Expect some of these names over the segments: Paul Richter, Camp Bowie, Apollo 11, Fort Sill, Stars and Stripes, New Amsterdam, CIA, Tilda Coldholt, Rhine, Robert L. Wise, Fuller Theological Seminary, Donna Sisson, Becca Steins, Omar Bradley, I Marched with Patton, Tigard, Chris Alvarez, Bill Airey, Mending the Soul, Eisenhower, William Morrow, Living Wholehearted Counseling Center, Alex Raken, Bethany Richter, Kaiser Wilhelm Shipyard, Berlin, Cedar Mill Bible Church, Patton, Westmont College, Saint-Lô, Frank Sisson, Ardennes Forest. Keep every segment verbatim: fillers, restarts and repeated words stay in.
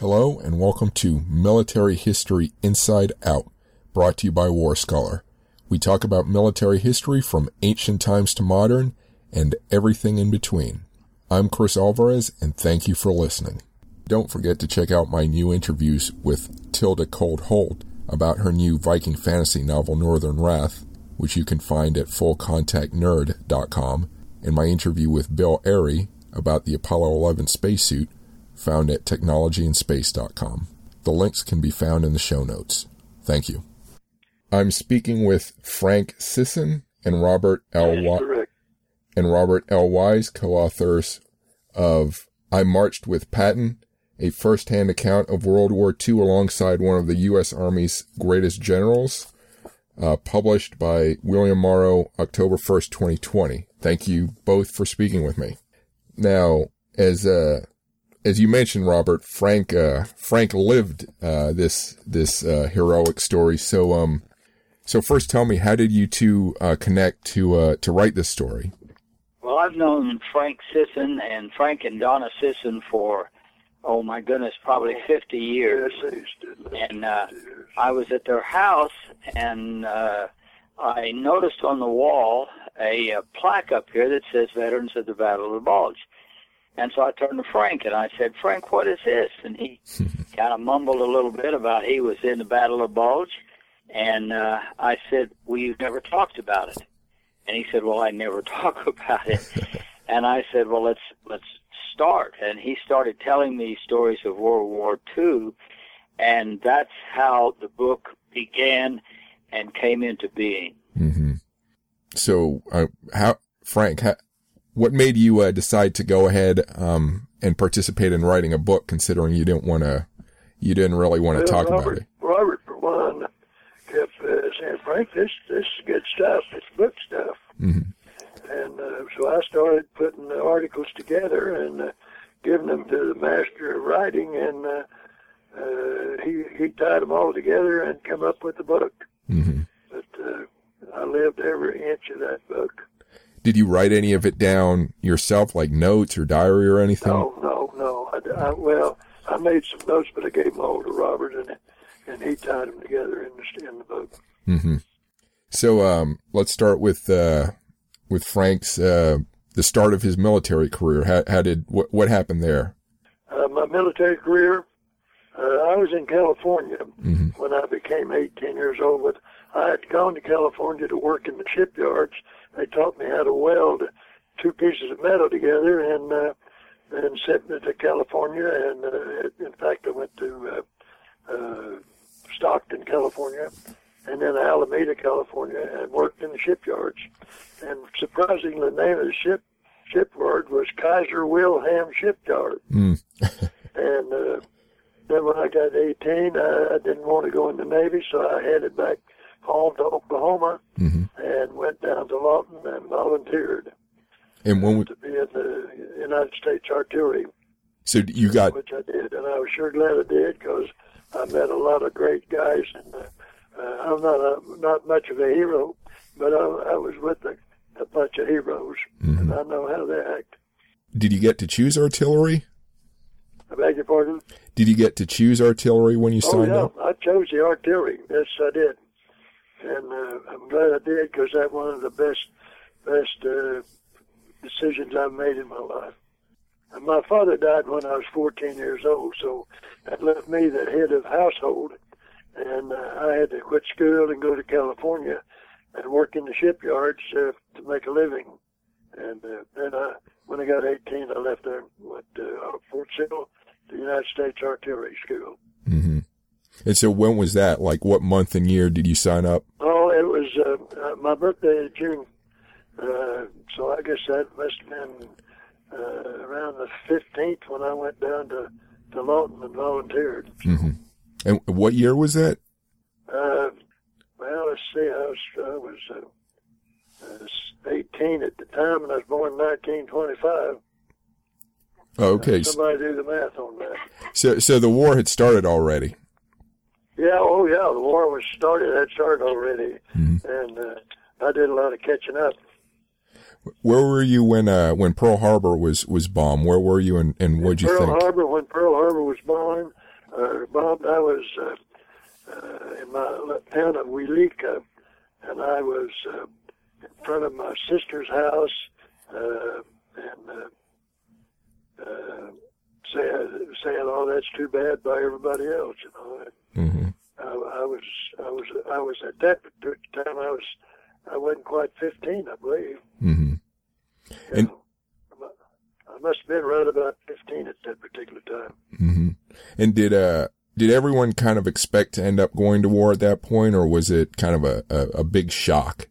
Hello and welcome to Military History Inside Out, brought to you by War Scholar. We talk about military history from ancient times to modern and everything in between. I'm Chris Alvarez and thank you for listening. Don't forget to check out my new interviews with Tilda Coldholt about her new Viking fantasy novel Northern Wrath, which you can find at full contact nerd dot com, and my interview with Bill Airey about the Apollo eleven spacesuit, found at technology and space dot com. The links can be found in the show notes. Thank you. I'm speaking with Frank Sisson and Robert L. Wise, and Robert L. Wise, co-authors of I Marched with Patton, a first-hand account of World War Two alongside one of the U S. Army's greatest generals, uh, published by William Morrow, October first, twenty twenty. Thank you both for speaking with me. Now, as a uh, As you mentioned, Robert, Frank uh, Frank lived uh, this this uh, heroic story. So, um, so first, tell me, how did you two uh, connect to uh, to write this story? Well, I've known Frank Sisson and Frank and Donna Sisson for, oh my goodness, probably fifty years. And uh, I was at their house, and uh, I noticed on the wall a, a plaque up here that says "Veterans of the Battle of the Bulge." And so I turned to Frank, and I said, Frank, what is this? And he kind of mumbled a little bit about he was in the Battle of Bulge. And uh, I said, well, you've never talked about it. And he said, well, I never talk about it. And I said, well, let's let's start. And he started telling me stories of World War Two, and that's how the book began and came into being. Mm-hmm. So, uh, how Frank... How- What made you uh, decide to go ahead um, and participate in writing a book, considering you didn't want to, you didn't really want to well, talk Robert, about it? Robert, for one, kept uh, saying, Frank, this this is good stuff. It's book stuff. Mm-hmm. And uh, so I started putting the articles together and uh, giving them to the master of writing, and uh, uh, he he tied them all together and come up with the book. Mm-hmm. But uh, I lived every inch of that book. Did you write any of it down yourself, like notes or diary or anything? No, no, no. I, I, well, I made some notes, but I gave them all to Robert, and and he tied them together in the, in the book. Mm-hmm. So um, let's start with uh, with Frank's uh, the start of his military career. How, how did what, what happened there? Uh, my military career, uh, I was in California mm-hmm. when I became eighteen years old. But I had gone to California to work in the shipyards. They taught me how to weld two pieces of metal together, and uh, and sent me to California. And uh, in fact, I went to uh, uh, Stockton, California, and then Alameda, California, and worked in the shipyards. And surprisingly, the name of the ship shipyard was Kaiser Wilhelm Shipyard. Mm. And uh, then when I got eighteen, I, I didn't want to go in the Navy, so I headed back home to Oklahoma, mm-hmm. and went down to Lawton and volunteered. And when we... to be in the United States Artillery. So you got... Which I did, and I was sure glad I did, because I met a lot of great guys, and uh, I'm not a, not much of a hero, but I, I was with a, a bunch of heroes, mm-hmm. and I know how they act. Did you get to choose artillery? I beg your pardon? Did you get to choose artillery when you oh, signed yeah. up? I chose the artillery. Yes, I did. And uh, I'm glad I did, because that's one of the best best uh, decisions I've made in my life. And my father died when I was fourteen years old, so that left me the head of household. And uh, I had to quit school and go to California and work in the shipyards uh, to make a living. And uh, then I, when I got eighteen, I left there and went to Fort Sill, the United States Artillery School. Mm-hmm. And so when was that? Like, what month and year did you sign up? Oh, it was uh, my birthday in June. Uh, so I guess that must have been uh, around the fifteenth when I went down to, to Lawton and volunteered. Mm-hmm. And what year was that? Uh, well, let's see. I was, I was uh, eighteen at the time, and I was born in nineteen twenty-five. Oh, okay. Uh, somebody do the math on that. So, so the war had started already. Yeah, oh yeah, the war was started, had started already, mm-hmm. and uh, I did a lot of catching up. Where were you when uh, when Pearl Harbor was, was bombed? Where were you, and, and what did you Pearl think? Pearl Harbor, when Pearl Harbor was bombed, Uh, Bob, I was uh, uh, in my town of Wileka, and I was uh, in front of my sister's house, uh, and uh, uh, saying, saying, "Oh, that's too bad," by everybody else, you know. Mm-hmm. I, I was, I was, I was at that time. I was, I wasn't quite fifteen, I believe. Mm-hmm. And know, I must have been right about fifteen at that particular time. Mm-hmm. And did uh did everyone kind of expect to end up going to war at that point, or was it kind of a, a, a big shock?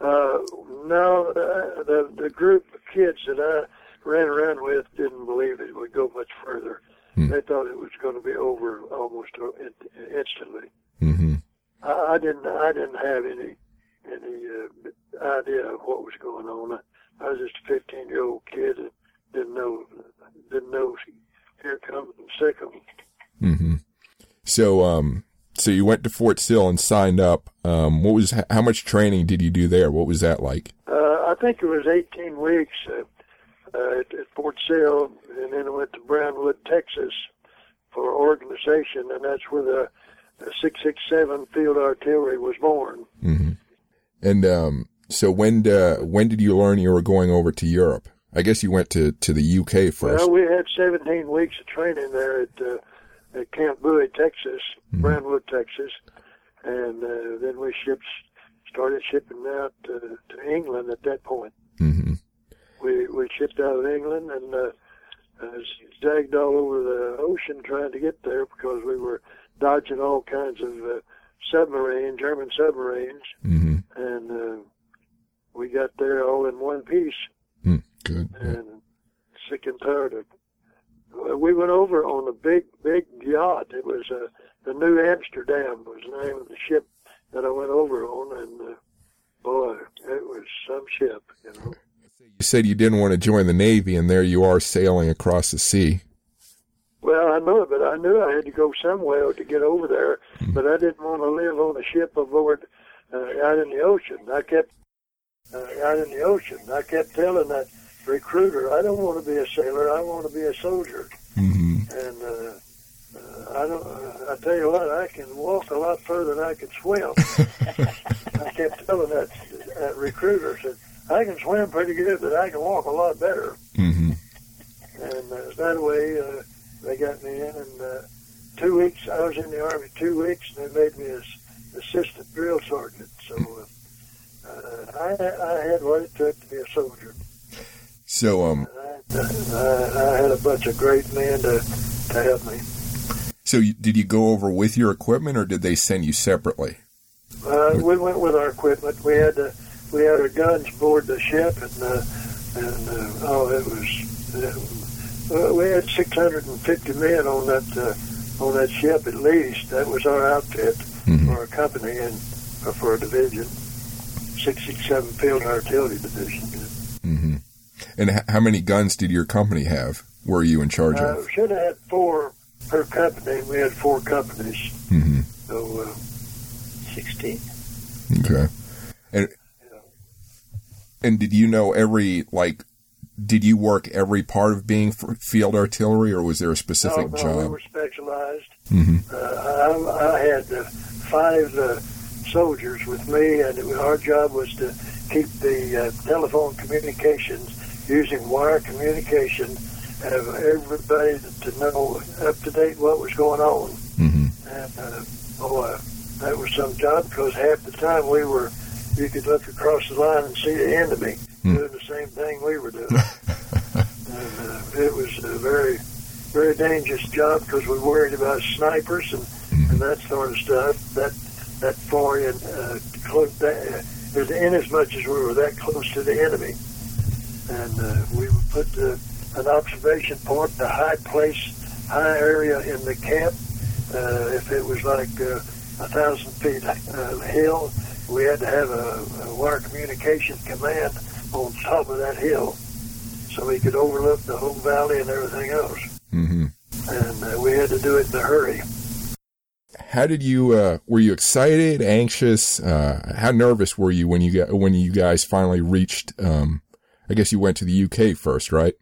Uh, no, uh, the the group of kids that I ran around with didn't believe it would go much further. Mm. They thought it was going to be over almost instantly. Mm-hmm. I, I didn't I didn't have any any uh, idea of what was going on. I, I was just a fifteen-year-old kid and didn't know didn't know. Here comes the sickle. Mm-hmm. So, um, so you went to Fort Sill and signed up. Um, what was how much training did you do there? What was that like? Uh, I think it was eighteen weeks uh, uh, at, at Fort Sill, and then I went to Brownwood, Texas, for organization, and that's where the, the six six seven Field Artillery was born. Mm-hmm. And um, so, when uh, when did you learn you were going over to Europe? I guess you went to, to the U K first. Well, we had seventeen weeks of training there at uh, at Camp Bowie, Texas, mm-hmm. Brownwood, Texas, and uh, then we ships started shipping out uh, to England at that point. Mm-hmm. We we shipped out of England and uh, uh, zagged all over the ocean trying to get there because we were dodging all kinds of uh, submarine, German submarines, mm-hmm. and uh, we got there all in one piece. Good. Yeah. And sick and tired of it. We went over on a big, big yacht. It was uh, the New Amsterdam was the name of the ship that I went over on, and uh, boy, it was some ship, you know. You said you didn't want to join the Navy, and there you are sailing across the sea. Well, I know it, but I knew I had to go somewhere to get over there, mm-hmm. but I didn't want to live on a ship aboard uh, out in the ocean. I kept uh, out in the ocean. I kept telling that recruiter, I don't want to be a sailor. I want to be a soldier. Mm-hmm. And uh, uh, I don't. Uh, I tell you what, I can walk a lot further than I can swim. I kept telling that, that recruiter, said, I can swim pretty good, but I can walk a lot better. Mm-hmm. And uh, that way, uh, they got me in. And uh, two weeks, I was in the Army two weeks, and they made me an assistant drill sergeant. So uh, uh, I, I had what it took to be a soldier. So, um, I, I, I had a bunch of great men to, to help me. So, you, did you go over with your equipment, or did they send you separately? Uh, we went with our equipment. We had uh, we had our guns aboard the ship, and uh, and uh, oh, it was uh, we had six hundred fifty men on that uh, on that ship at least. That was our outfit mm-hmm. for our company and uh, for our division, six six seven Field Artillery Division. Mm-hmm. And how many guns did your company have? Were you in charge uh, of? We should have had four per company. We had four companies. Mm-hmm. So, uh, sixteen. Okay. And, yeah. and did you know every, like, did you work every part of being field artillery, or was there a specific no, no, job? No, we were specialized. Mm-hmm. Uh, I, I had uh, five uh, soldiers with me, and it, our job was to keep the uh, telephone communications using wire communication, have everybody to know up to date what was going on. Mm-hmm. And uh, boy, that was some job because half the time we were, you could look across the line and see the enemy mm-hmm. doing the same thing we were doing. and, uh, it was a very, very dangerous job because we worried about snipers and, mm-hmm. and that sort of stuff. That that foreign, uh, close, that, uh, in as much as we were that close to the enemy. And uh, we would put uh, an observation point in a high place, high area in the camp. Uh, if it was like uh, a thousand feet uh, hill, we had to have a, a wire communication command on top of that hill so we could overlook the whole valley and everything else. Mm-hmm. And uh, we had to do it in a hurry. How did you, uh, were you excited, anxious? Uh, how nervous were you when you got, when you guys finally reached, um, I guess you went to the U K first, right?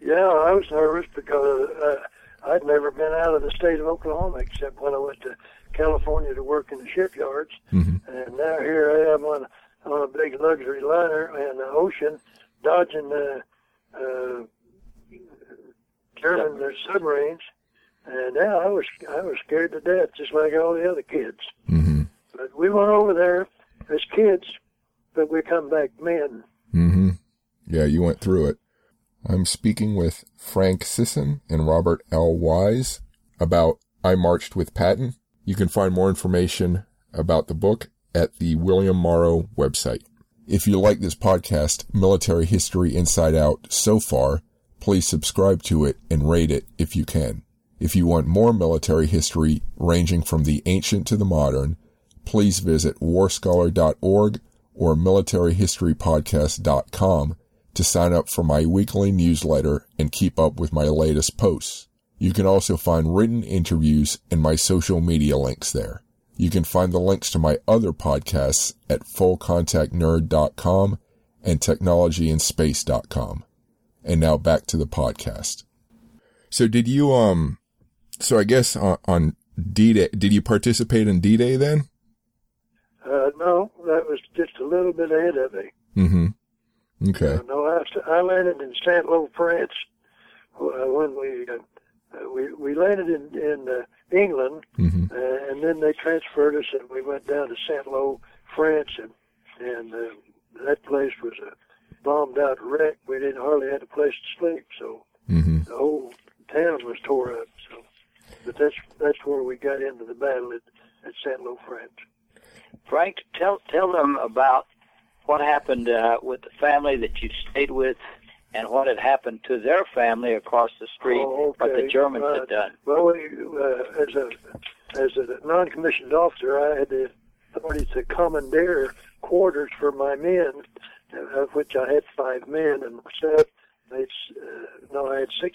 Yeah, I was nervous because uh, I'd never been out of the state of Oklahoma except when I went to California to work in the shipyards. Mm-hmm. And now here I am on, on a big luxury liner in the ocean, dodging the uh, uh, German yeah. submarines. And yeah, I was I was scared to death, just like all the other kids. Mm-hmm. But we went over there as kids, but we come back men. Mm-hmm. Yeah, you went through it. I'm speaking with Frank Sisson and Robert L. Wise about I Marched with Patton. You can find more information about the book at the William Morrow website. If you like this podcast, Military History Inside Out, so far, please subscribe to it and rate it if you can. If you want more military history ranging from the ancient to the modern, please visit war scholar dot org or military history podcast dot com to sign up for my weekly newsletter and keep up with my latest posts. You can also find written interviews and my social media links there. You can find the links to my other podcasts at full contact nerd dot com and technology and space dot com. And now back to the podcast. So did you, um, so I guess on, on D-Day, did you participate in D-Day then? Uh, no, that was just a little bit ahead of me. Mm-hmm. Okay. Uh, no, I, I landed in Saint-Lô, France, when we uh, we we landed in in uh, England, mm-hmm. uh, and then they transferred us, and we went down to Saint-Lô, France, and and uh, that place was a bombed-out wreck. We didn't hardly had a place to sleep, so mm-hmm. the whole town was tore up. So, but that's that's where we got into the battle at, at Saint-Lô, France. Frank, tell tell them about what happened uh, with the family that you stayed with, and what had happened to their family across the street, oh, okay. what the Germans uh, had done. Well, we, uh, as a as a non-commissioned officer, I had the authority to commandeer quarters for my men, of which I had five men, and myself, made, uh, no, I had six,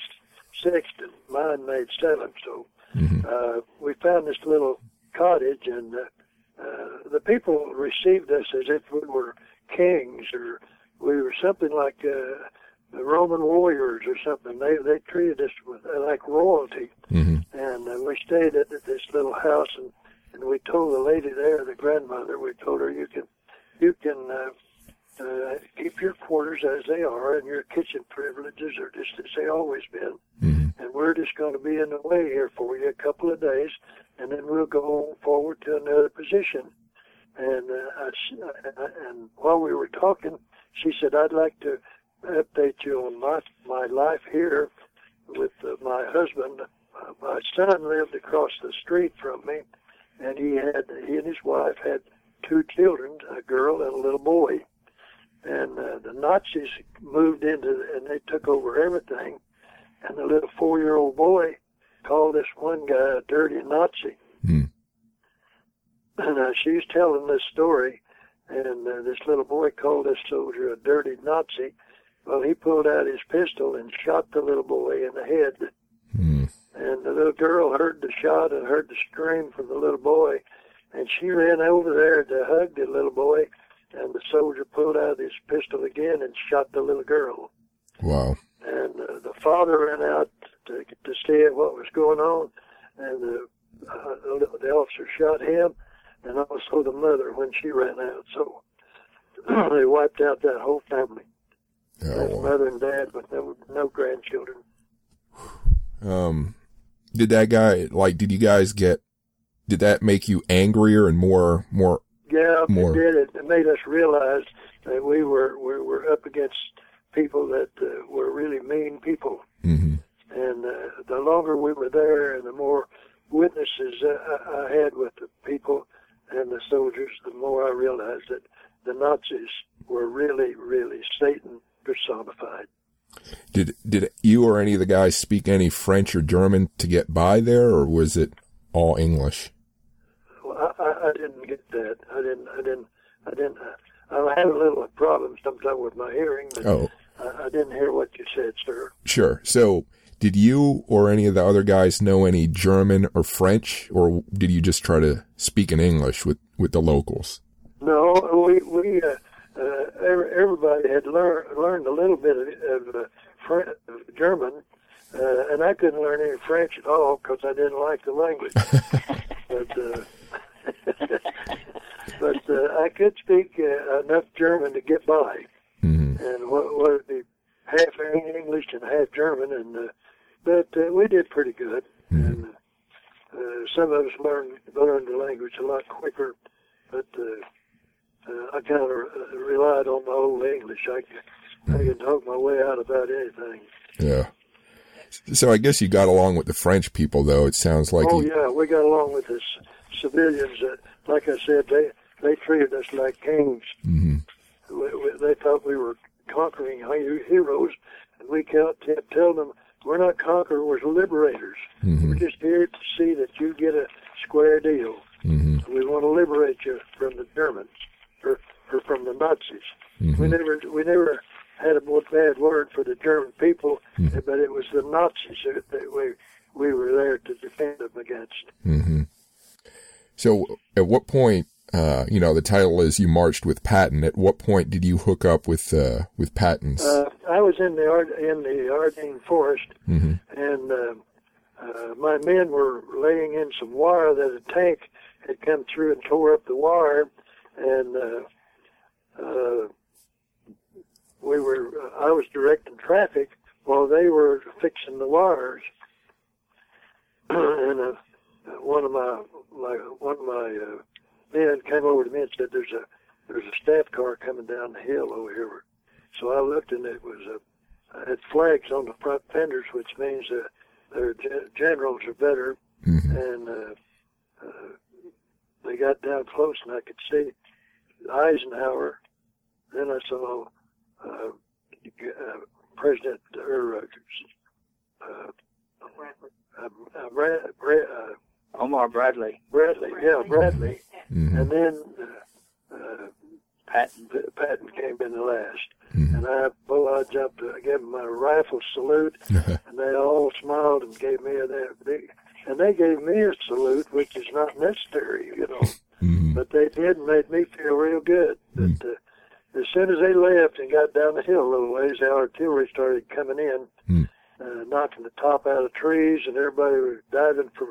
six, and mine made seven. So mm-hmm. uh, we found this little cottage, and uh, uh, the people received us as if we were kings, or we were something like uh, the Roman warriors or something. They they treated us with, uh, like royalty. Mm-hmm. And uh, we stayed at, at this little house, and, and we told the lady there, the grandmother, we told her, you can you can uh, uh, keep your quarters as they are, and your kitchen privileges are just as they always been. Mm-hmm. And we're just going to be in the way here for you a couple of days, and then we'll go forward to another position. And uh, I, and while we were talking, she said, I'd like to update you on my my life here with uh, my husband. Uh, my son lived across the street from me, and he had he and his wife had two children, a girl and a little boy. And uh, the Nazis moved into, and they took over everything. And the little four-year-old boy called this one guy a dirty Nazi. Mm. And uh, she was telling this story, and uh, this little boy called this soldier a dirty Nazi. Well, he pulled out his pistol and shot the little boy in the head. Mm. And the little girl heard the shot and heard the scream from the little boy, and she ran over there to hug the little boy, and the soldier pulled out his pistol again and shot the little girl. Wow. And uh, the father ran out to, to see what was going on, and the, uh, the officer shot him, and also the mother when she ran out. So they wiped out that whole family. Oh. Mother and dad, but no, no grandchildren. Um, did that guy, like, did you guys get, did that make you angrier and more, more? Yeah, more... it did. It, it made us realize that we were, we were up against people that uh, were really mean people. Mm-hmm. And uh, the longer we were there and the more witnesses uh, I had with the people and the soldiers, the more I realized that the Nazis were really, really Satan personified. Did did you or any of the guys speak any French or German to get by there, or was it all English? Well, I, I, I didn't get that. I didn't. I didn't. I didn't. I, I had a little problem sometimes with my hearing. But oh, I, I didn't hear what you said, sir. Sure. So, did you or any of the other guys know any German or French, or did you just try to speak in English with, with the locals? No, we we uh, uh, everybody had learned learned a little bit of, of uh, French, German, Uh, and I couldn't learn any French at all because I didn't like the language. but uh, but uh, I could speak uh, enough German to get by. Mm-hmm. And what, what would be half English and half German. And uh, But uh, we did pretty good. Mm-hmm. And uh, some of us learned, learned the language a lot quicker. But uh, uh, I kind of re- relied on my old English. I, I could talk my way out about anything. Yeah. So I guess you got along with the French people, though. It sounds like. Oh you... yeah, we got along with the c- civilians. Uh, like I said, they, they treated us like kings. Mm-hmm. We, we, they thought we were conquering heroes, and we kept telling them we're not conquerors, we're liberators. Mm-hmm. We're just here to see that you get a square deal. Mm-hmm. We want to liberate you from the Germans or, or from the Nazis. Mm-hmm. We never, we never. had a bad word for the German people, mm-hmm. but it was the Nazis that we we were there to defend them against. Mm-hmm. So, at what point, uh, you know, the title is "You Marched with Patton." At what point did you hook up with uh, with Patton's? Uh, I was in the Ard- in the Ardennes Forest, mm-hmm. and uh, uh, my men were laying in some wire that a tank had come through and tore up the wire, and. Uh, uh, We were. Uh, I was directing traffic while they were fixing the wires, and uh, one of my, my one of my uh, men came over to me and said, "There's a there's a staff car coming down the hill over here." So I looked, and it was a uh, had flags on the front fenders, which means that uh, their gen- generals are better, mm-hmm. and uh, uh, they got down close, and I could see Eisenhower. Then I saw. Uh, uh, President or uh, uh, uh, uh, Brad, uh, Omar Bradley. Bradley, Bradley, yeah, Bradley. Mm-hmm. And then uh, uh, Patton. Patton came in the last, mm-hmm. and I, well, I jumped. I gave them my rifle salute, and they all smiled and gave me a big, and they gave me a salute, which is not necessary, you know. Mm-hmm. But they did and made me feel real good. Mm-hmm. That, uh, as soon as they left and got down the hill a little ways, the artillery started coming in, mm. uh, knocking the top out of trees, and everybody was diving for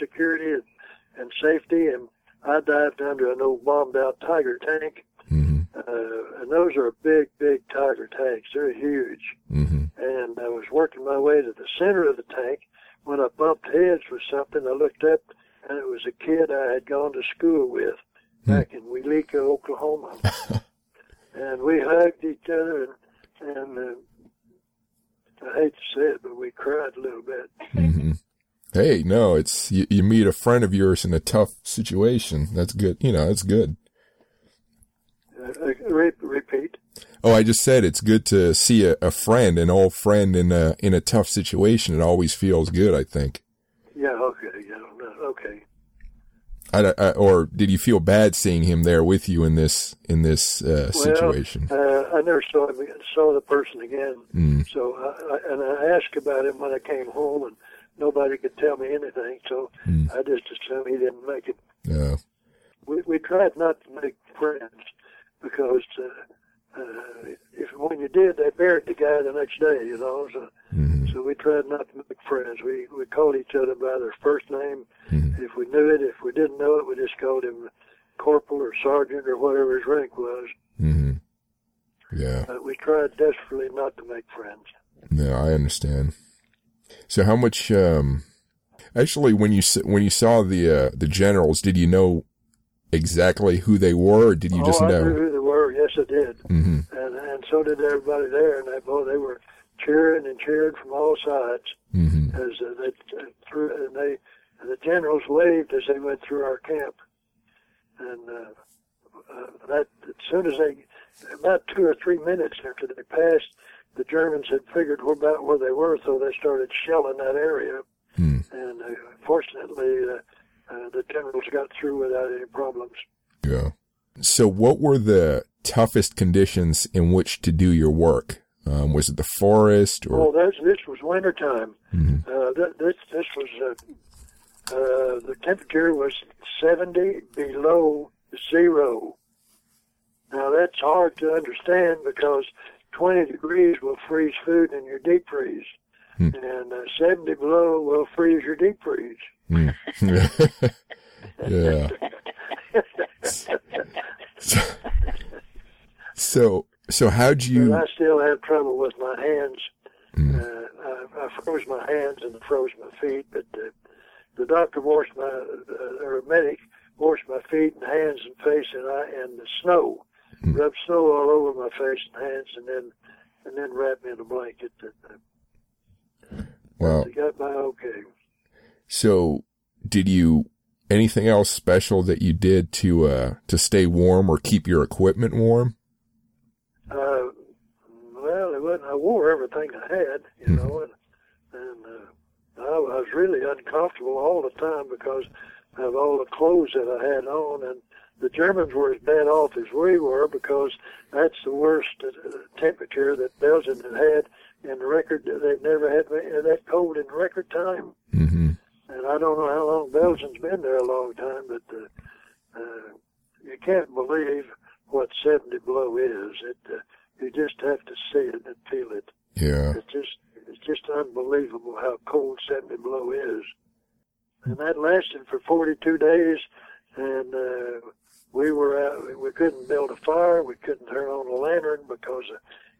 security and, and safety, and I dived under an old bombed-out Tiger tank. Mm-hmm. Uh, and those are big, big Tiger tanks. They're huge. Mm-hmm. And I was working my way to the center of the tank. When I bumped heads with something, I looked up, and it was a kid I had gone to school with mm. back in Wileka, Oklahoma. And we hugged each other, and, and uh, I hate to say it, but we cried a little bit. Mm-hmm. Hey, no, it's you, you meet a friend of yours in a tough situation. That's good. You know, that's good. Uh, re- repeat. Oh, I just said it's good to see a, a friend, an old friend, in a in a tough situation. It always feels good, I think. Yeah. Okay. Yeah. No, okay. I, I, or did you feel bad seeing him there with you in this in this uh, situation? Well, uh, I never saw him, saw the person again. Mm. So, I, I, and I asked about him when I came home, and nobody could tell me anything. So mm. I just assumed he didn't make it. Yeah. We we tried not to make friends because uh, uh, if when you did, they buried the guy the next day. You know. So, mm. so we tried not to make friends. We we called each other by their first name. Mm-hmm. If we knew it, if we didn't know it, we just called him corporal or sergeant or whatever his rank was. Mm-hmm. Yeah. But we tried desperately not to make friends. No, I understand. So how much, um, actually when you, when you saw the, uh, the generals, did you know exactly who they were? Or did you oh, just I know? I knew who they were. Yes, I did. Mm-hmm. And, and so did everybody there. And they, oh, they were cheering and cheering from all sides mm-hmm. as uh, they threw, and they, And the generals waved as they went through our camp, and uh, uh, that as soon as they, about two or three minutes after they passed, the Germans had figured about where they were, so they started shelling that area. Hmm. And uh, fortunately, uh, uh, the generals got through without any problems. Yeah. So, what were the toughest conditions in which to do your work? Um, was it the forest? Or? Oh, that's, this was wintertime. Mm-hmm. Uh, th- this this was. Uh, Uh, the temperature was seventy below zero. Now that's hard to understand because twenty degrees will freeze food and you deep freeze. Hmm. And uh, seventy below will freeze your deep freeze. Hmm. Yeah. so, so, so how'd you... But I still have trouble with my hands. Mm. Uh, I, I froze my hands and froze my feet, but the, the doctor washed my, uh, or medic washed my feet and hands and face and I and the snow, mm. rubbed snow all over my face and hands, and then and then wrapped me in a blanket. And, uh, wow! I got my okay. So, did you anything else special that you did to uh, to stay warm or keep your equipment warm? Uh. I wore everything I had, you know, and, and uh, I was really uncomfortable all the time because of all the clothes that I had on, and the Germans were as bad off as we were because that's the worst uh, temperature that Belgium had had in the record. They've never had that cold in record time, mm-hmm. and I don't know how long Belgium's been there a long time, but uh, uh, you can't believe what seventy below is. It uh, You just have to see it and feel it. Yeah. It's just it's just unbelievable how cold seventy below is. And that lasted for forty-two days, and uh, we were out. We couldn't build a fire. We couldn't turn on a lantern because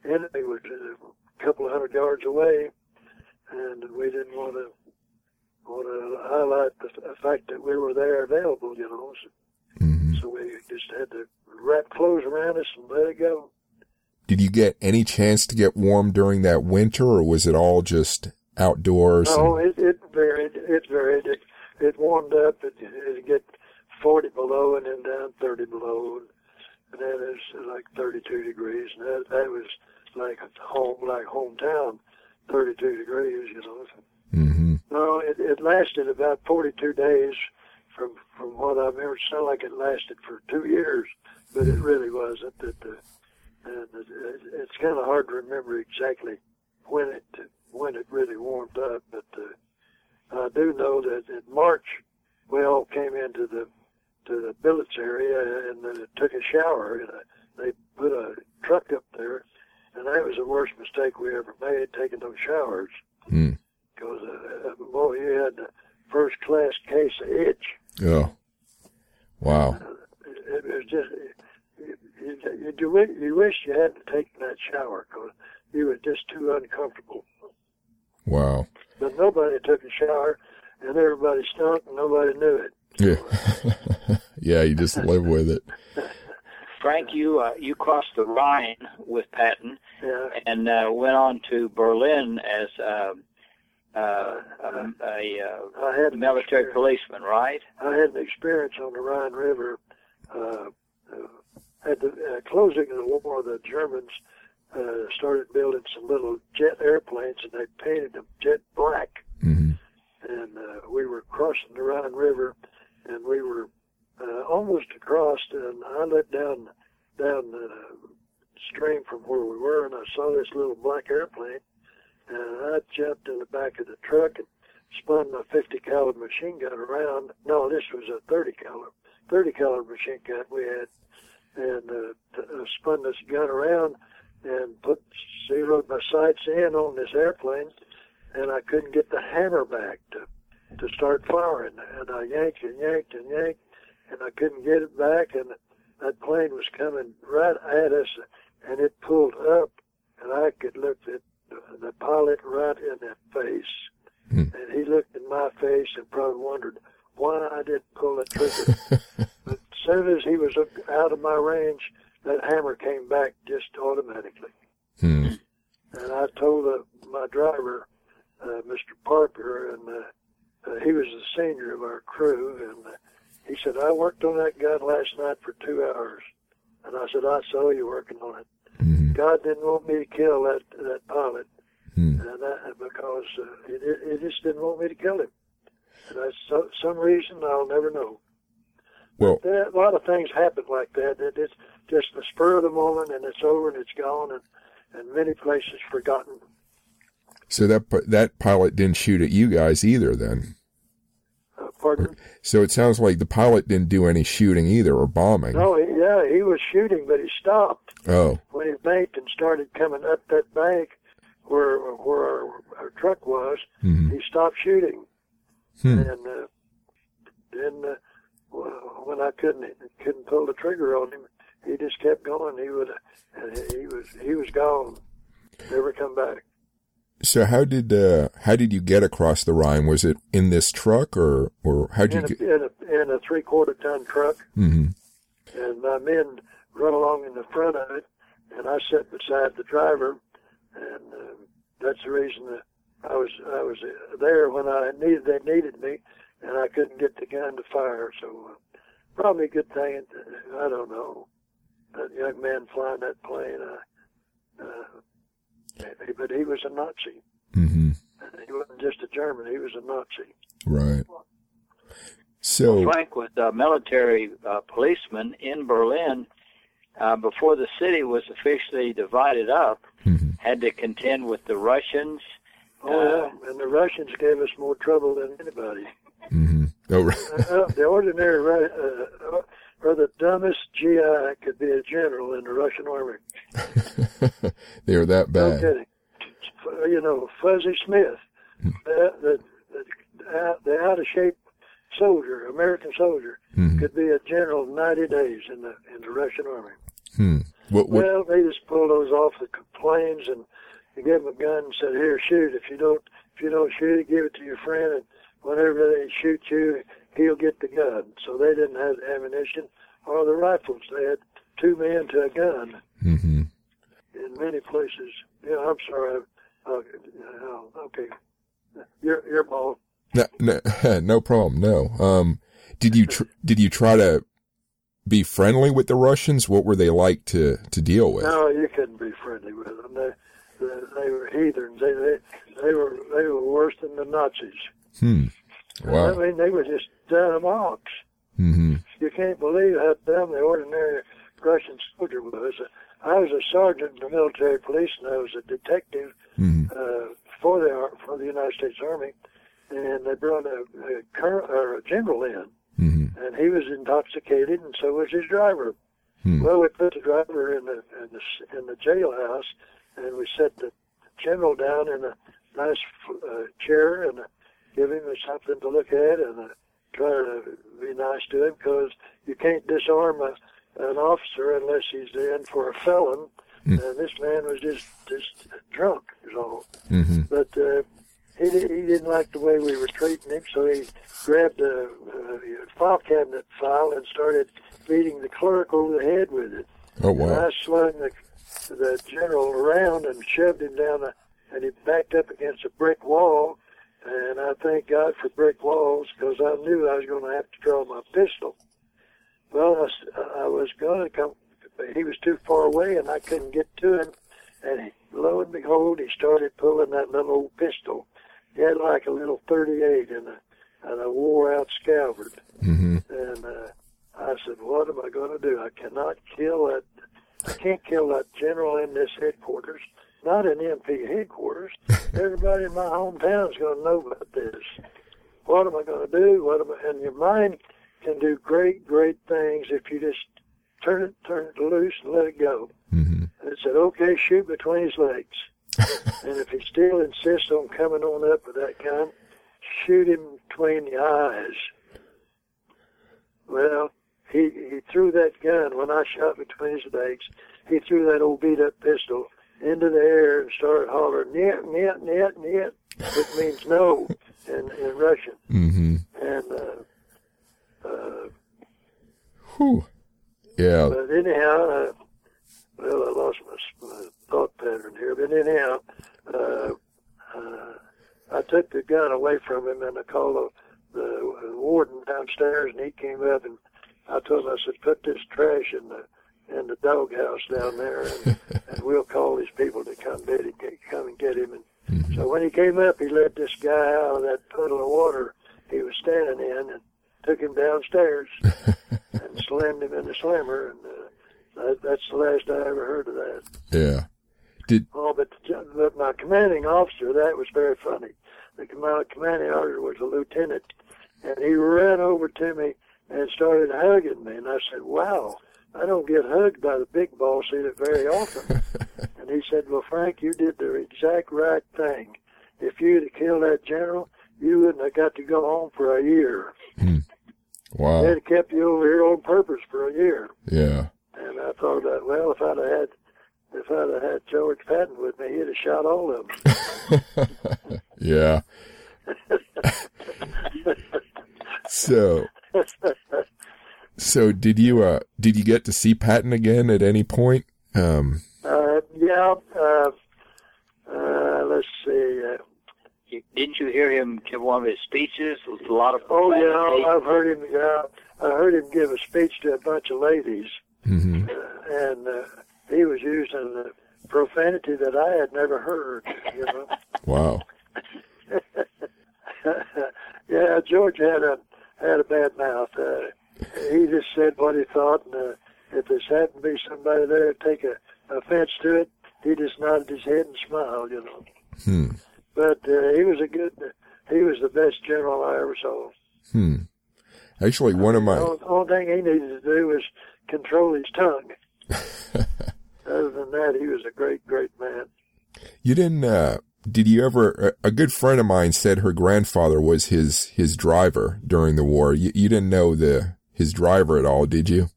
the enemy was a couple of hundred yards away, and we didn't want to want to highlight the fact that we were there available, you know. So, mm-hmm. so we just had to wrap clothes around us and let it go. Did you get any chance to get warm during that winter, or was it all just outdoors? No, and... it, it varied. It varied. It, it warmed up. It it'd get forty below, and then down thirty below, and then it's like thirty-two degrees. And that, that was like home, like hometown, thirty-two degrees. You know. Mm-hmm. No, it, it lasted about forty-two days. From from what I've ever seen, like it lasted for two years, but mm-hmm. it really wasn't. That the And it's kind of hard to remember exactly when it when it really warmed up, but uh, I do know that in March we all came into the to the billets area and then it took a shower. And I, they put a truck up there, and that was the worst mistake we ever made, taking those showers, because mm. uh, boy, you had the first class case of itch. Oh, wow! Uh, it, it was just. You, you, you wish you hadn't taken that shower because you were just too uncomfortable. Wow. But nobody took a shower, and everybody stunk, and nobody knew it. Yeah, yeah you just live with it. Frank, you uh, you crossed the Rhine with Patton yeah. and uh, went on to Berlin as uh, uh, uh, a, a, a I had military policeman, right? I had an experience on the Rhine River uh, uh At the uh, closing of the war, the Germans uh, started building some little jet airplanes, and they painted them jet black. Mm-hmm. And uh, we were crossing the Rhine River, and we were uh, almost across, and I looked down, down the stream from where we were, and I saw this little black airplane, and I jumped in the back of the truck and spun my fifty caliber machine gun around. No, this was a thirty caliber machine gun we had. And uh, t- uh, spun this gun around and put zeroed my sights in on this airplane, and I couldn't get the hammer back to to start firing. And I yanked and yanked and yanked, and I couldn't get it back. And that plane was coming right at us, and it pulled up, and I could look at the pilot right in the face, mm. and he looked in my face and probably wondered why I didn't pull the trigger. But as soon as he was out of my range, that hammer came back just automatically. Hmm. And I told uh, my driver, uh, Mister Parker, and uh, uh, he was the senior of our crew, and uh, he said, I worked on that gun last night for two hours. And I said, I saw you working on it. Hmm. God didn't want me to kill that, that pilot hmm. and I, because uh, he, he just didn't want me to kill him. And I, so, some reason I'll never know. Well, that, a lot of things happen like that. That it's just the spur of the moment, and it's over, and it's gone, and, and many places forgotten. So that that pilot didn't shoot at you guys either, then? Uh, pardon? So it sounds like the pilot didn't do any shooting either, or bombing. No, yeah, he was shooting, but he stopped. Oh. When his mate started coming up that bank, where where our, our truck was, mm-hmm. he stopped shooting. Hmm. And uh, then uh, when I couldn't couldn't pull the trigger on him, he just kept going. He would, and he was he was gone. Never come back. So how did uh, how did you get across the Rhine? Was it in this truck, or or how did you get in a, in a three quarter ton truck? Mm-hmm. And my men run along in the front of it, and I sat beside the driver, and uh, that's the reason that I was I was there when I needed they needed me, and I couldn't get the gun to fire. So uh, probably a good thing. I don't know. That young man flying that plane. I, uh, But he was a Nazi. Mm-hmm. He wasn't just a German. He was a Nazi. Right. So well, Frank was a military uh, policeman in Berlin uh, before the city was officially divided up. Mm-hmm. Had to contend with the Russians. Oh, uh, yeah. And the Russians gave us more trouble than anybody. Mm-hmm. Oh, right. uh, the ordinary, uh, or the dumbest G I could be a general in the Russian army. They were that bad. No kidding. You know, Fuzzy Smith, the, the, the, the out-of-shape soldier, American soldier, mm-hmm. could be a general in ninety days in the in the Russian army. Hmm. What, what? Well, they just pulled those off the planes and they gave them a gun and said, "Here, shoot. If you don't, if you don't shoot, give it to your friend. And whenever they shoot you, he'll get the gun." So they didn't have ammunition or the rifles. They had two men to a gun. Mm-hmm. In many places. Yeah, I'm sorry. Uh, okay. Your, your ball. No, no, no problem. No. Um, did you, tr- did you try to be friendly with the Russians? What were they like to, to deal with? No, you couldn't be friendly with them. They, they, they were heathens. They, they, they were, they were worse than the Nazis. Hmm. Wow. I mean, they were just dumb hawks. Mm-hmm. You can't believe how dumb the ordinary Russian soldier was. I was a sergeant in the military police, and I was a detective mm-hmm. uh, for the for the United States Army, and they brought a, a, colonel, or a general in, mm-hmm. and he was intoxicated, and so was his driver. Mm-hmm. Well, we put the driver in the in the, in the jailhouse, and we set the general down in a nice uh, chair and give him something to look at, and uh, try to be nice to him, because you can't disarm a an officer unless he's in for a felon, mm. and this man was just just drunk is all. Mm-hmm. But uh, he he didn't like the way we were treating him, so he grabbed a, a file cabinet file and started beating the clerk over the head with it. Oh wow! And I slung the the general around and shoved him down, a, and he backed up against a brick wall. And I thank God for brick walls, because I knew I was going to have to draw my pistol. Well, I, I was going to come, but he was too far away, and I couldn't get to him. And he, lo and behold, he started pulling that little old pistol. He had like a little thirty-eight and a, and a wore-out scabbard. Mm-hmm. And uh, I said, "What am I going to do? I cannot kill that. I can't kill that general in this headquarters. Not in M P headquarters. Everybody in my hometown is going to know about this. What am I going to do? What am I?" And your mind can do great, great things if you just turn it, turn it loose and let it go. Mm-hmm. And it said, "Okay, shoot between his legs." And if he still insists on coming on up with that gun, shoot him between the eyes. Well, he he threw that gun when I shot between his legs. He threw that old beat-up pistol into the air and started hollering, "Niet, niet, niet, niet," which means no in, in Russian. Mm-hmm. And, uh, uh, whew. Yeah. But anyhow, uh, well, I lost my, my thought pattern here, but anyhow, uh, uh, I took the gun away from him, and I called the, the warden downstairs, and he came up, and I told him, I said, "Put this trash in the in the doghouse down there, and, and we'll call these people to come get him, come and get him." And mm-hmm. so when he came up, he led this guy out of that puddle of water he was standing in and took him downstairs and slammed him in the slammer. And uh, that, that's the last I ever heard of that. Yeah. Did oh, but, but my commanding officer, that was very funny. The commanding officer was a lieutenant, and he ran over to me and started hugging me. And I said, "Wow, I don't get hugged by the big boss either very often." And he said, well, Frank, you did the exact right thing. If you'd have killed that general, you wouldn't have got to go home for a year. Hmm. Wow. They'd have kept you over here on purpose for a year. Yeah. And I thought, that, well, if I'd have had if I'd have had George Patton with me, he'd have shot all of them. Yeah. so, so did you uh, did you get to see Patton again at any point? Um, uh, yeah. Uh, uh, let's see. Uh, you, didn't you hear him give one of his speeches? It was a lot of. Oh yeah, I've heard him. Yeah, I heard him give a speech to a bunch of ladies, mm-hmm. uh, and uh, he was using the profanity that I had never heard. You know? Wow. Yeah, George had a had a bad mouth. Uh, he just said what he thought, and uh, if there's happened to be somebody there to take a offense to it, he just nodded his head and smiled, you know. Hmm. But uh, he was a good, he was the best general I ever saw. Hmm. Actually, one of my... The only thing he needed to do was control his tongue. Other than that, he was a great, great man. You didn't... Uh... Did you ever, a good friend of mine said her grandfather was his, his driver during the war. You, you didn't know the, his driver at all, did you?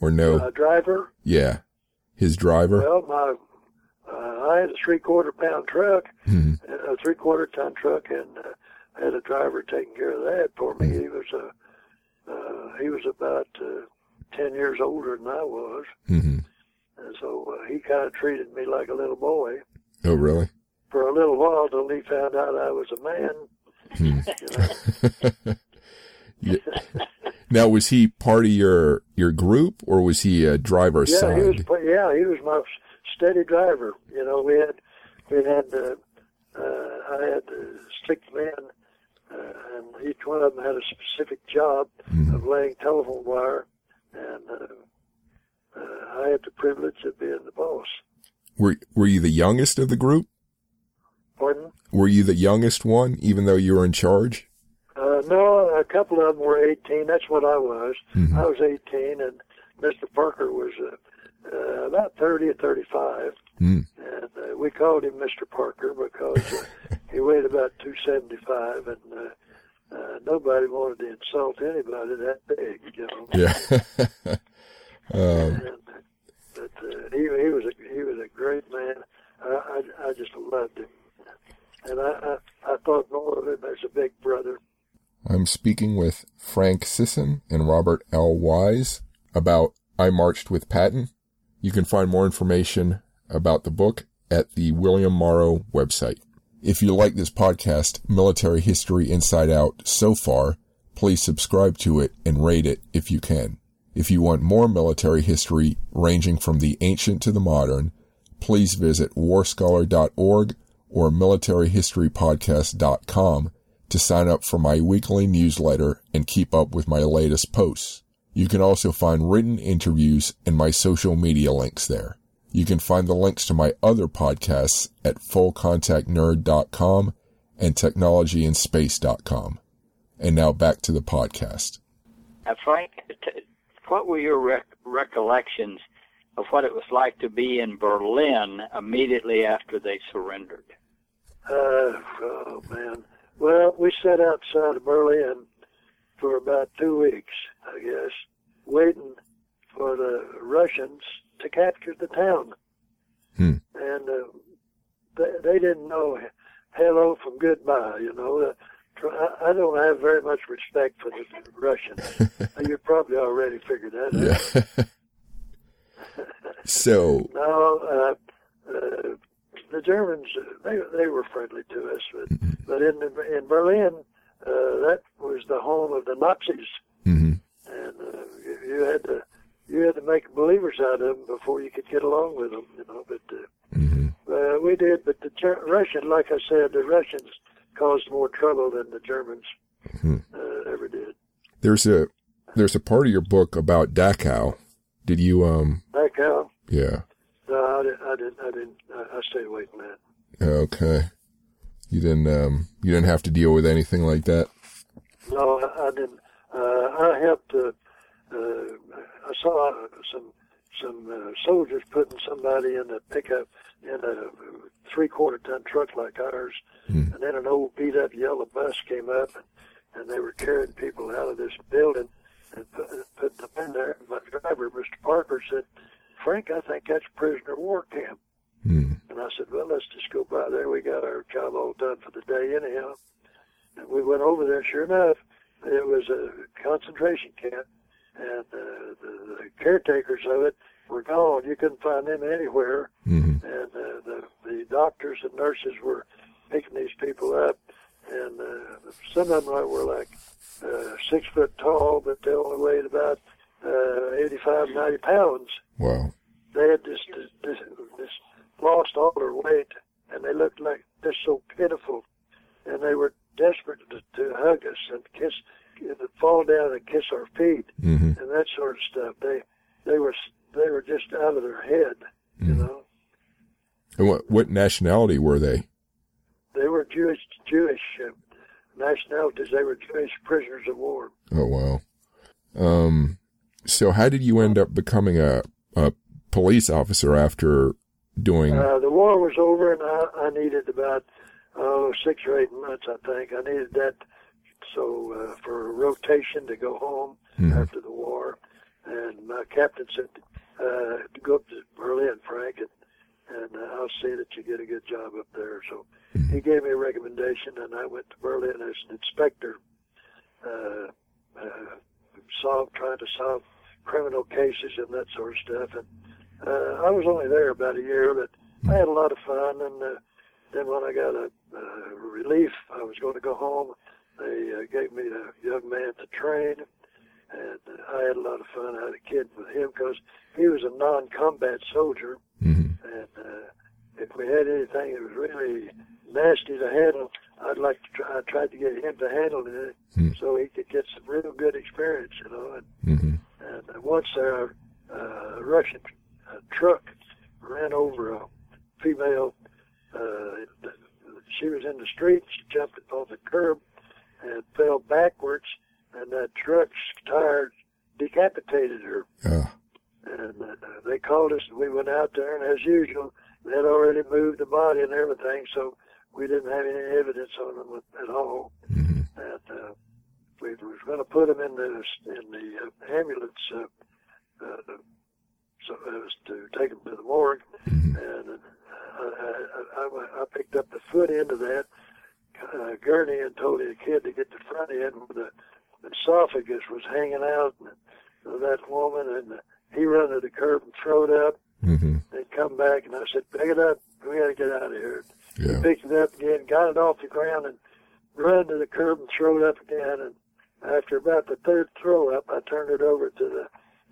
Or no? Uh, driver? Yeah. His driver? Well, my, uh, I had a three quarter pound truck, mm-hmm. a three quarter ton truck, and uh, I had a driver taking care of that for me. Mm-hmm. He was a, uh, he was about uh, ten years older than I was. Mm-hmm. And so uh, he kind of treated me like a little boy. Oh, really? For a little while, till he found out I was a man. Hmm. You know? Yeah. Now, was he part of your your group, or was he a driver assigned? Yeah, he was. Yeah, he was my steady driver. You know, we had we had uh, uh, I had uh, six men, uh, and each one of them had a specific job mm-hmm. of laying telephone wire, and uh, uh, I had the privilege of being the boss. Were Were you the youngest of the group? Pardon? Were you the youngest one, even though you were in charge? Uh, no, a couple of them were eighteen. That's what I was. Mm-hmm. I was eighteen, and Mister Parker was uh, uh, about thirty or thirty-five. Mm. And uh, we called him Mister Parker because uh, he weighed about two seventy-five, and uh, uh, nobody wanted to insult anybody that big, you know. Yeah. um. and, but uh, he, he was a, he was a great man. I, I, I just loved him. And I, I, I thought more of him as a big brother. I'm speaking with Frank Sisson and Robert L. Wise about I Marched with Patton. You can find more information about the book at the William Morrow website. If you like this podcast, Military History Inside Out, so far, please subscribe to it and rate it if you can. If you want more military history ranging from the ancient to the modern, please visit war scholar dot org or military history podcast dot com to sign up for my weekly newsletter and keep up with my latest posts. You can also find written interviews and my social media links there. You can find the links to my other podcasts at full contact nerd dot com and technology and space dot com. And now back to the podcast. Now, Frank, what were your rec- recollections of what it was like to be in Berlin immediately after they surrendered? Uh, oh, man. Well, we sat outside of Berlin for about two weeks, I guess, waiting for the Russians to capture the town. Hmm. And uh, they, they didn't know hello from goodbye, you know. I don't have very much respect for the Russians. You probably already figured that out. Yeah. So no, uh, uh, the Germans they they were friendly to us, but, mm-hmm. but in the, in Berlin uh, that was the home of the Nazis, mm-hmm. and uh, you, you had to you had to make believers out of them before you could get along with them, you know. But uh, mm-hmm. uh, we did. But the Ger- Russian, like I said, the Russians caused more trouble than the Germans mm-hmm. uh, ever did. There's a there's a part of your book about Dachau. Did you um? Dachau. Yeah. No, I didn't. I didn't. I, didn't, I stayed away from that. Okay. You didn't. Um. You didn't have to deal with anything like that. No, I, I didn't. Uh, I helped. Uh, uh, I saw some some uh, soldiers putting somebody in a pickup, in a three-quarter ton truck like ours, mm. and then an old beat-up yellow bus came up, and, and they were carrying people out of this building and put, putting them in there. My driver, Mister Parker, said, "Frank, I think that's prisoner war camp." Mm. And I said, "Well, let's just go by there. We got our job all done for the day anyhow." And we went over there. Sure enough, it was a concentration camp, and uh, the, the caretakers of it were gone. You couldn't find them anywhere. Mm-hmm. And uh, the, the doctors and nurses were picking these people up, and uh, some of them were like uh, six foot tall, but they only weighed about uh, eighty-five, ninety pounds. Wow. They had just, just, just lost all their weight, and they looked like just so pitiful, and they were desperate to, to hug us and kiss, and fall down and kiss our feet, mm-hmm. and that sort of stuff. They they were they were just out of their head, mm-hmm. you know. And what what nationality were they? They were Jewish Jewish uh, nationalities. They were Jewish prisoners of war. Oh wow! Um, so how did you end up becoming a a police officer after doing? Uh, the war was over, and I, I needed about. Oh, six or eight months, I think. I needed that so uh, for a rotation to go home mm-hmm. after the war. And my captain said, uh, "Go up to Berlin, Frank, and, and uh, I'll see that you get a good job up there." So mm-hmm. he gave me a recommendation, and I went to Berlin as an inspector, uh, uh, solve, trying to solve criminal cases and that sort of stuff. And uh, I was only there about a year, but mm-hmm. I had a lot of fun, and uh, then when I got a uh, relief, I was going to go home. They uh, gave me a young man to train, and I had a lot of fun. I had a kid with him because he was a non-combat soldier, mm-hmm. and uh, if we had anything that was really nasty to handle, I'd like to try. I tried to get him to handle it mm-hmm. so he could get some real good experience, you know. And, mm-hmm. and once our uh, Russian uh, truck ran over a female. Uh, she was in the street, she jumped on the curb and fell backwards, and that truck's tire decapitated her. Oh. And uh, they called us, and we went out there, and as usual, they had already moved the body and everything, so we didn't have any evidence on them at all. Mm-hmm. And uh, we were going to put them in the, in the ambulance, uh, uh, so it was to take them to the morgue, mm-hmm. and... Uh, I, I, I picked up the foot end of that uh, gurney and told the kid to get the front end where the esophagus was hanging out of that woman, and he ran to the curb and threw it up. Mm-hmm. They'd come back, and I said, "Pick it up. We got to get out of here." Yeah. He picked it up again, got it off the ground, and ran to the curb and threw it up again. And after about the third throw up, I turned it over to the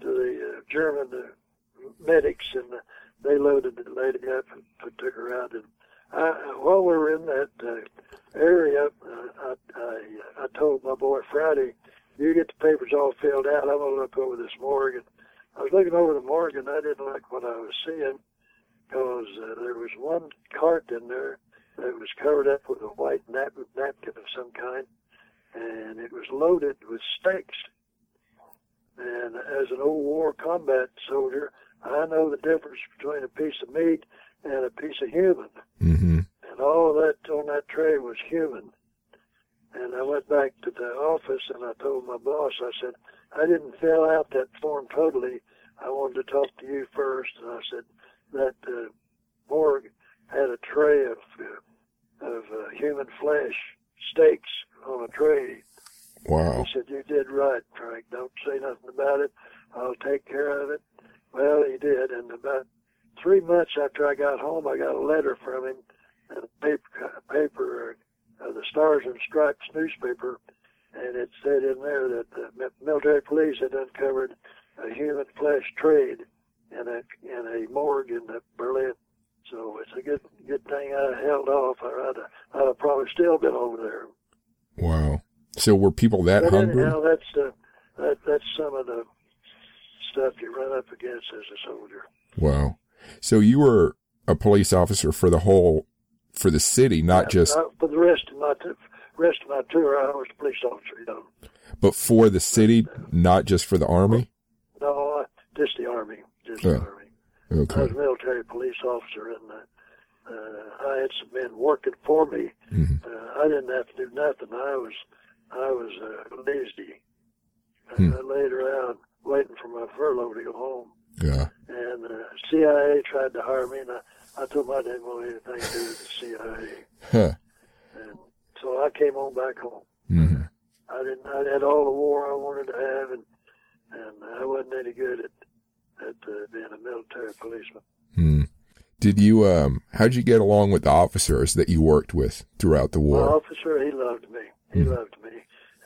to the uh, German uh, medics, and the, they loaded the lady up and took her out. And I, while we were in that uh, area, uh, I, I, I told my boy Friday, "You get the papers all filled out. I'm going to look over this morgue." And I was looking over the morgue, and I didn't like what I was seeing because uh, there was one cart in there that was covered up with a white nap- napkin of some kind, and it was loaded with stakes. And as an old war combat soldier, I know the difference between a piece of meat and a piece of human. Mm-hmm. And all that on that tray was human. And I went back to the office, and I told my boss, I said, "I didn't fill out that form totally. I wanted to talk to you first." And I said, that uh, morgue had a tray of, uh, of uh, human flesh, steaks on a tray. Wow. He said, "You did right, Frank. Don't say nothing about it. I'll take care of it." Well, he did, and about three months after I got home, I got a letter from him, and a paper, a paper uh, the Stars and Stripes newspaper, and it said in there that the military police had uncovered a human flesh trade in a in a morgue in Berlin. So it's a good good thing I held off, or I'd have, I'd have probably still been over there. Wow! So were people that but hungry? Anyhow, that's the, that that's some of the stuff you run up against as a soldier. Wow. So you were a police officer for the whole, for the city, not yeah, just... I, for the rest of my rest of my tour, I was a police officer, you know. But for the city, not just for the Army? No, I, just the Army, just yeah. the Army. Okay. I was a military police officer, and uh, uh, I had some men working for me. Mm-hmm. Uh, I didn't have to do nothing. I was I was uh, lazy. Hmm. I laid around waiting for my furlough to go home. Yeah. And the uh, C I A tried to hire me, and I, I told them I didn't want anything to do with the C I A. Huh. And so I came on back home. Mm-hmm. I didn't. I had all the war I wanted to have, and and I wasn't any good at at uh, being a military policeman. Hmm. Did you? Um. How'd you get along with the officers that you worked with throughout the war? My officer, he loved me. He mm-hmm. loved me,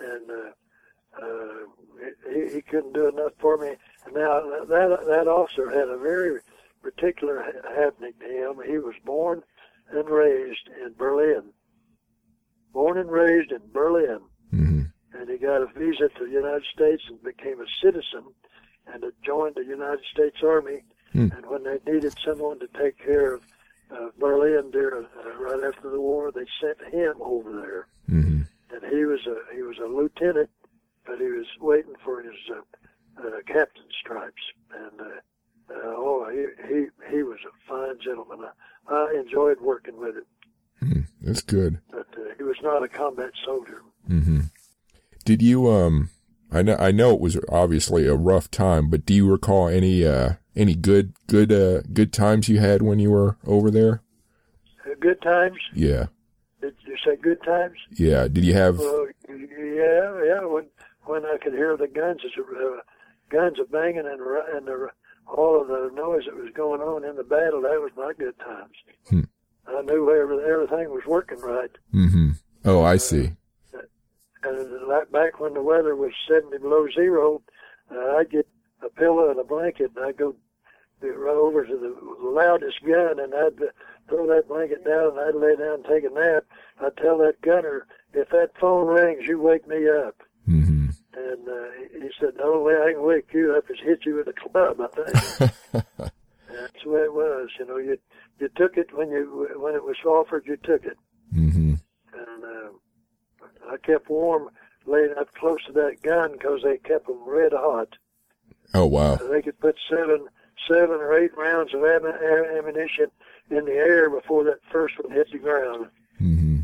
and uh, uh, he he couldn't do enough for me. And now that that officer had a very particular happening to him. He was born and raised in Berlin. Born and raised in Berlin. Mm-hmm. And he got a visa to the United States and became a citizen and joined the United States Army. Mm. And when they needed someone to take care of uh, Berlin there, uh, right after the war, they sent him over there. Mm-hmm. And he was a he was a lieutenant, but he was waiting for his uh, uh, captain's stripes. And uh, uh, oh, he, he he was a fine gentleman. I, I enjoyed working with him. Mm, that's good. But uh, he was not a combat soldier. Mm-hmm. Did you, um, I know, I know it was obviously a rough time, but do you recall any, uh, any good, good, uh, good times you had when you were over there? Uh, good times? Yeah. Did you say good times? Yeah. Did you have? Well, yeah, yeah. When, when I could hear the guns, uh, guns a banging and, and the, all of the noise that was going on in the battle, that was my good times. Hmm. I knew everything was working right. Mm-hmm. Oh, I see. Uh, and like back when the weather was seventy below zero, uh, I'd get a pillow and a blanket, and I'd go right over to the loudest gun, and I'd throw that blanket down, and I'd lay down and take a nap. I'd tell that gunner, if that phone rings, you wake me up. Mm-hmm. And uh, he said, the only way I can wake you up is hit you with a club, I think. That's the way it was. You know, you you took it when you when it was offered, you took it. Mm-hmm. And uh, I kept warm, laying up close to that gun because they kept them red hot. Oh wow! So they could put seven, seven or eight rounds of ammunition in the air before that first one hit the ground. Mm-hmm.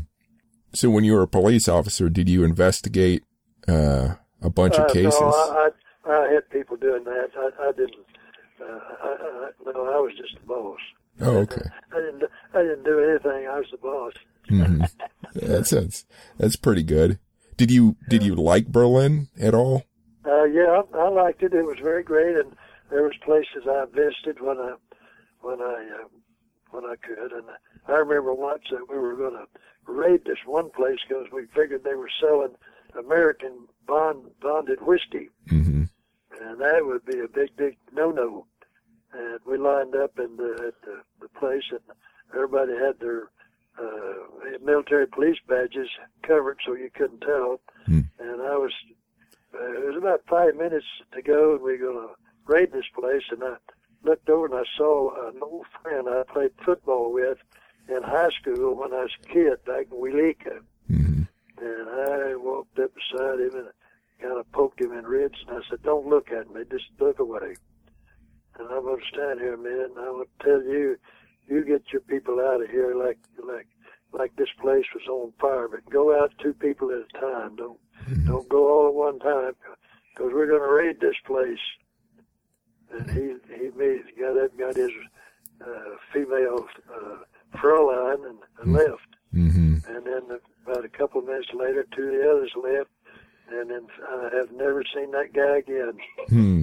So when you were a police officer, did you investigate uh, a bunch uh, of cases? No, I, I, I had people doing that. I, I didn't. Uh, I, I, no, I was just the boss. Oh, okay. I, I didn't. I didn't do anything. I was the boss. Mm-hmm. That sounds. That's pretty good. Did you yeah. Did you like Berlin at all? Uh, yeah, I, I liked it. It was very great, and there was places I visited when I when I uh, when I could. And I remember once that we were going to raid this one place because we figured they were selling American bond bonded whiskey. Mm-hmm. And that would be a big, big no-no. And we lined up in the, at the, the place, and everybody had their uh, military police badges covered so you couldn't tell. Mm. And I was, uh, it was about five minutes to go, and we were going to raid this place. And I looked over, and I saw an old friend I played football with in high school when I was a kid back in Wileka. Mm-hmm. And I walked up beside him, and kind of poked him in ribs, and I said, don't look at me, just look away. And I'm going to stand here a minute, and I'm going to tell you, you get your people out of here like like like this place was on fire, but go out two people at a time. Don't mm-hmm. don't go all at one time, because we're going to raid this place. And he he made, got up and got his uh, female uh, Fraulein and mm-hmm. left. Mm-hmm. And then about a couple of minutes later, two of the others left, and then I have never seen that guy again. Hmm.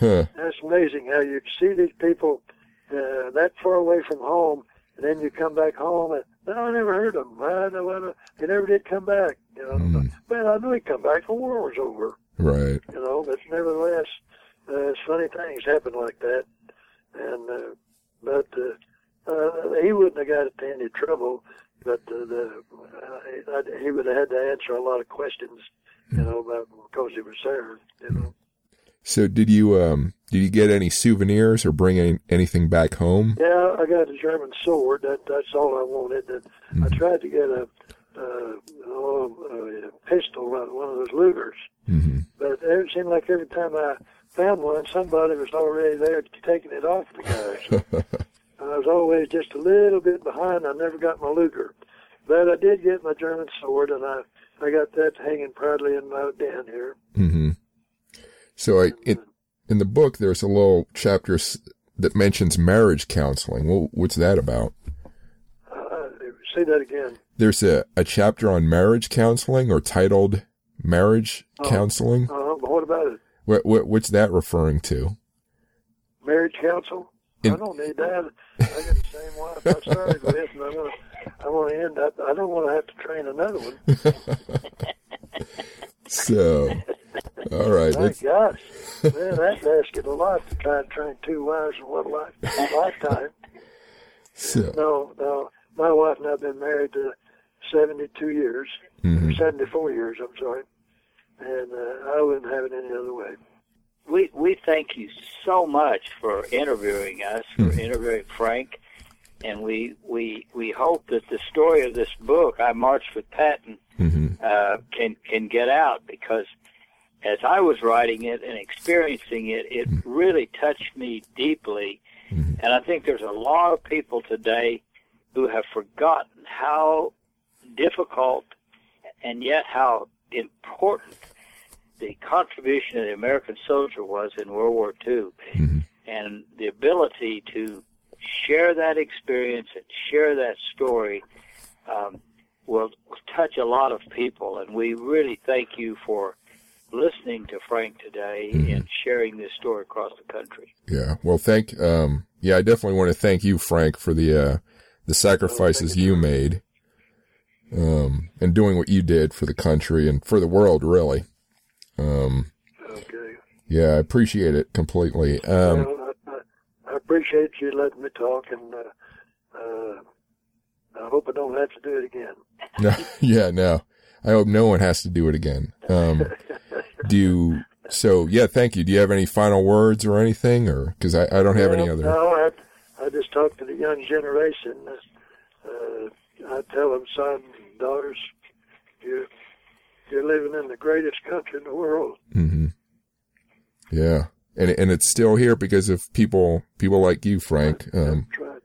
Huh. That's amazing how you see these people uh, that far away from home, and then you come back home, and no, I never heard of him. I know, I know. He never did come back. You know, mm. Man, I knew he'd come back. The war was over. Right. You know, but nevertheless, uh, funny things happen like that. And uh, but uh, uh, he wouldn't have got into any trouble, but uh, the, uh, he would have had to answer a lot of questions. You know, about, because he was there, you know. So did you, um, did you get any souvenirs or bring any, anything back home? Yeah, I got a German sword. That, that's all I wanted. That, mm-hmm. I tried to get a, uh, a, a pistol out of one of those Lugers. Mm-hmm. But it seemed like every time I found one, somebody was already there taking it off the guys. And I was always just a little bit behind. I never got my Luger. But I did get my German sword, and I, I got that hanging proudly in my den here. Mm-hmm. So I, in, in the book, there's a little chapter that mentions marriage counseling. Well, what's that about? Uh, say that again. There's a, a chapter on marriage counseling, or titled Marriage uh, Counseling. Uh, but what about it? What, what, what's that referring to? Marriage counsel? In, I don't need that. I got the same wife I started with, and I'm gonna, I want to end up. I don't want to have to train another one. So, all right. My gosh, man, that asking a lot to try and train two wives in one life, lifetime. So. No, no. My wife and I have been married to seventy-two years, mm-hmm. seventy-four years. I'm sorry, and uh, I wouldn't have it any other way. We we thank you so much for interviewing us, for mm-hmm. interviewing Frank, and we we we hope that the story of this book, I Marched with Patton, mm-hmm. uh, can can get out, because as I was writing it and experiencing it, it mm-hmm. really touched me deeply, mm-hmm. and I think there's a lot of people today who have forgotten how difficult and yet how important the contribution of the American soldier was in World War Two, mm-hmm. and the ability to share that experience and share that story um, will touch a lot of people. And we really thank you for listening to Frank today mm-hmm. and sharing this story across the country. Yeah, well, thank. Um, yeah, I definitely want to thank you, Frank, for the uh, the sacrifices well, you made um, and doing what you did for the country and for the world, really. Um, okay. Yeah, I appreciate it completely. Um, well, I, I appreciate you letting me talk, and uh, uh, I hope I don't have to do it again. No, yeah, no. I hope no one has to do it again. Um, do you, so, yeah, thank you. Do you have any final words or anything? Or because I, I don't have well, any other. No, I, I just talk to the young generation. Uh, I tell them, son, daughters, you You're living in the greatest country in the world. Mm-hmm. Yeah, and and it's still here because of people people like you, Frank, um, That's right.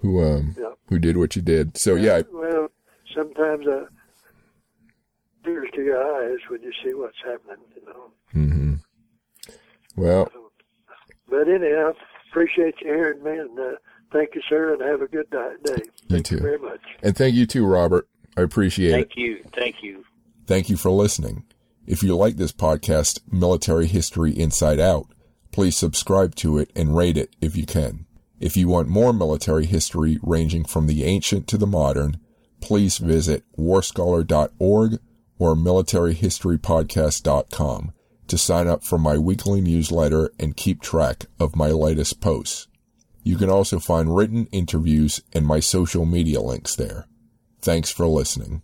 who um yeah. who did what you did. So yeah. yeah I, well, sometimes I tears to your eyes when you see what's happening, you know. Mm-hmm. Well. But anyhow, appreciate you hearing me, and uh, thank you, sir, and have a good day. You thank too. you very much, and thank you too, Robert. I appreciate thank it. Thank you. Thank you. Thank you for listening. If you like this podcast, Military History Inside Out, please subscribe to it and rate it if you can. If you want more military history ranging from the ancient to the modern, please visit war scholar dot org or military history podcast dot com to sign up for my weekly newsletter and keep track of my latest posts. You can also find written interviews and my social media links there. Thanks for listening.